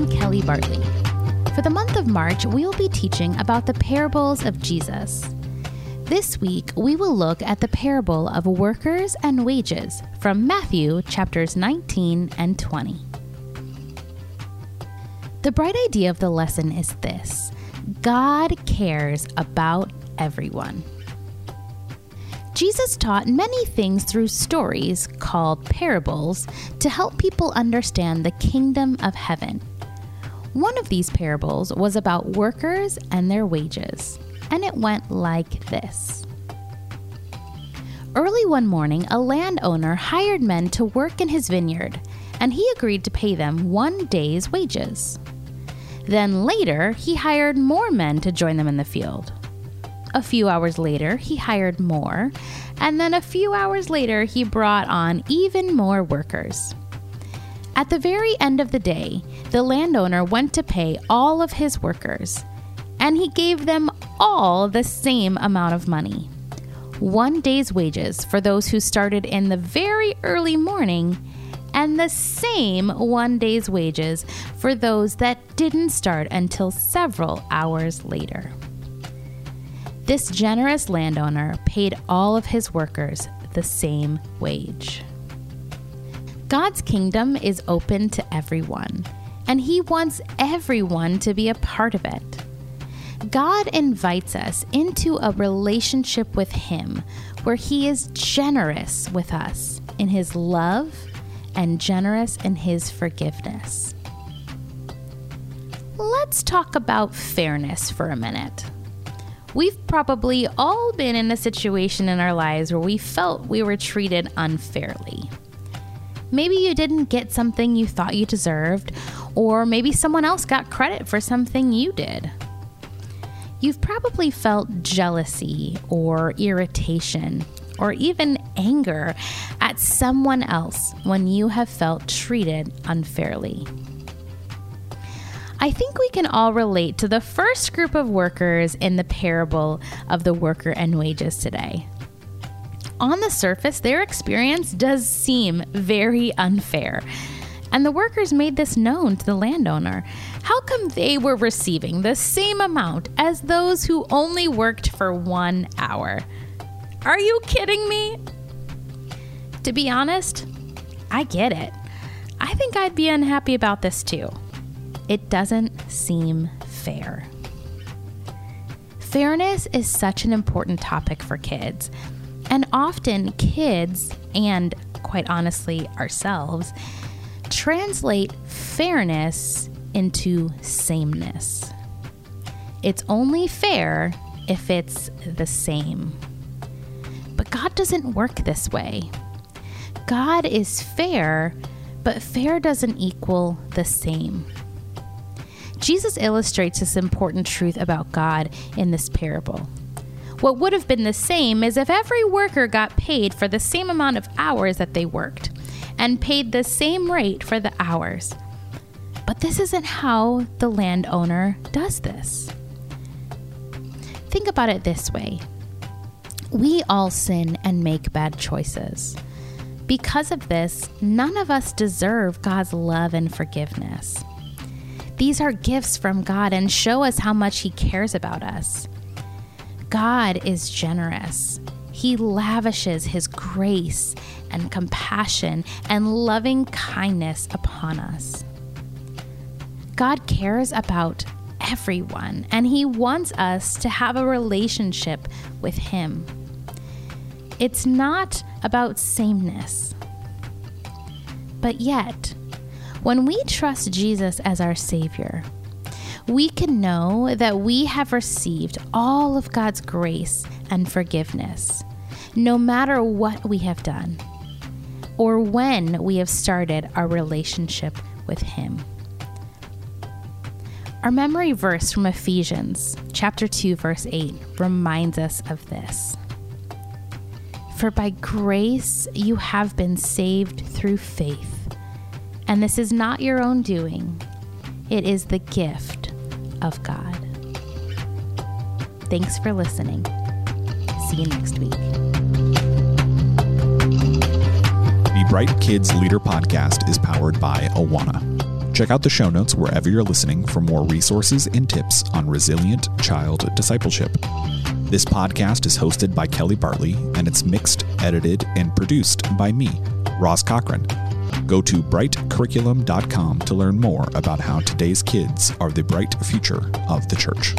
I'm Kelly Bartley. For the month of March, we'll be teaching about the parables of Jesus. This week, we will look at the parable of workers and wages from Matthew chapters 19 and 20. The bright idea of the lesson is this: God cares about everyone. Jesus taught many things through stories called parables to help people understand the kingdom of heaven. One of these parables was about workers and their wages, and it went like this. Early one morning, a landowner hired men to work in his vineyard, and he agreed to pay them one day's wages. Then later, he hired more men to join them in the field. A few hours later, he hired more, and then a few hours later, he brought on even more workers. At the very end of the day, the landowner went to pay all of his workers, and he gave them all the same amount of money. One day's wages for those who started in the very early morning, and the same one day's wages for those that didn't start until several hours later. This generous landowner paid all of his workers the same wage. God's kingdom is open to everyone, and He wants everyone to be a part of it. God invites us into a relationship with Him where He is generous with us in His love and generous in His forgiveness. Let's talk about fairness for a minute. We've probably all been in a situation in our lives where we felt we were treated unfairly. Maybe you didn't get something you thought you deserved, or maybe someone else got credit for something you did. You've probably felt jealousy or irritation or even anger at someone else when you have felt treated unfairly. I think we can all relate to the first group of workers in the parable of the worker and wages today. On the surface, their experience does seem very unfair, and the workers made this known to the landowner. How come they were receiving the same amount as those who only worked for 1 hour? Are you kidding me? To be honest, I get it. I think I'd be unhappy about this too. It doesn't seem fair. Fairness is such an important topic for kids, and often kids, and quite honestly ourselves, translate fairness into sameness. It's only fair if it's the same. But God doesn't work this way. God is fair, but fair doesn't equal the same. Jesus illustrates this important truth about God in this parable. What would have been the same is if every worker got paid for the same amount of hours that they worked and paid the same rate for the hours. But this isn't how the landowner does this. Think about it this way. We all sin and make bad choices. Because of this, none of us deserve God's love and forgiveness. These are gifts from God and show us how much He cares about us. God is generous. He lavishes His grace and compassion and loving kindness upon us. God cares about everyone, and He wants us to have a relationship with Him. It's not about sameness. But yet, when we trust Jesus as our Savior, we can know that we have received all of God's grace and forgiveness, no matter what we have done or when we have started our relationship with Him. Our memory verse from Ephesians chapter 2, verse 8 reminds us of this. For by grace you have been saved through faith. And this is not your own doing. It is the gift of God. Thanks for listening. See you next week. The Bright Kids Leader Podcast is powered by Awana. Check out the show notes wherever you're listening for more resources and tips on resilient child discipleship. This podcast is hosted by Kelly Bartley, and it's mixed, edited, and produced by me, Ross Cochran. Go to brightcurriculum.com to learn more about how today's kids are the bright future of the church.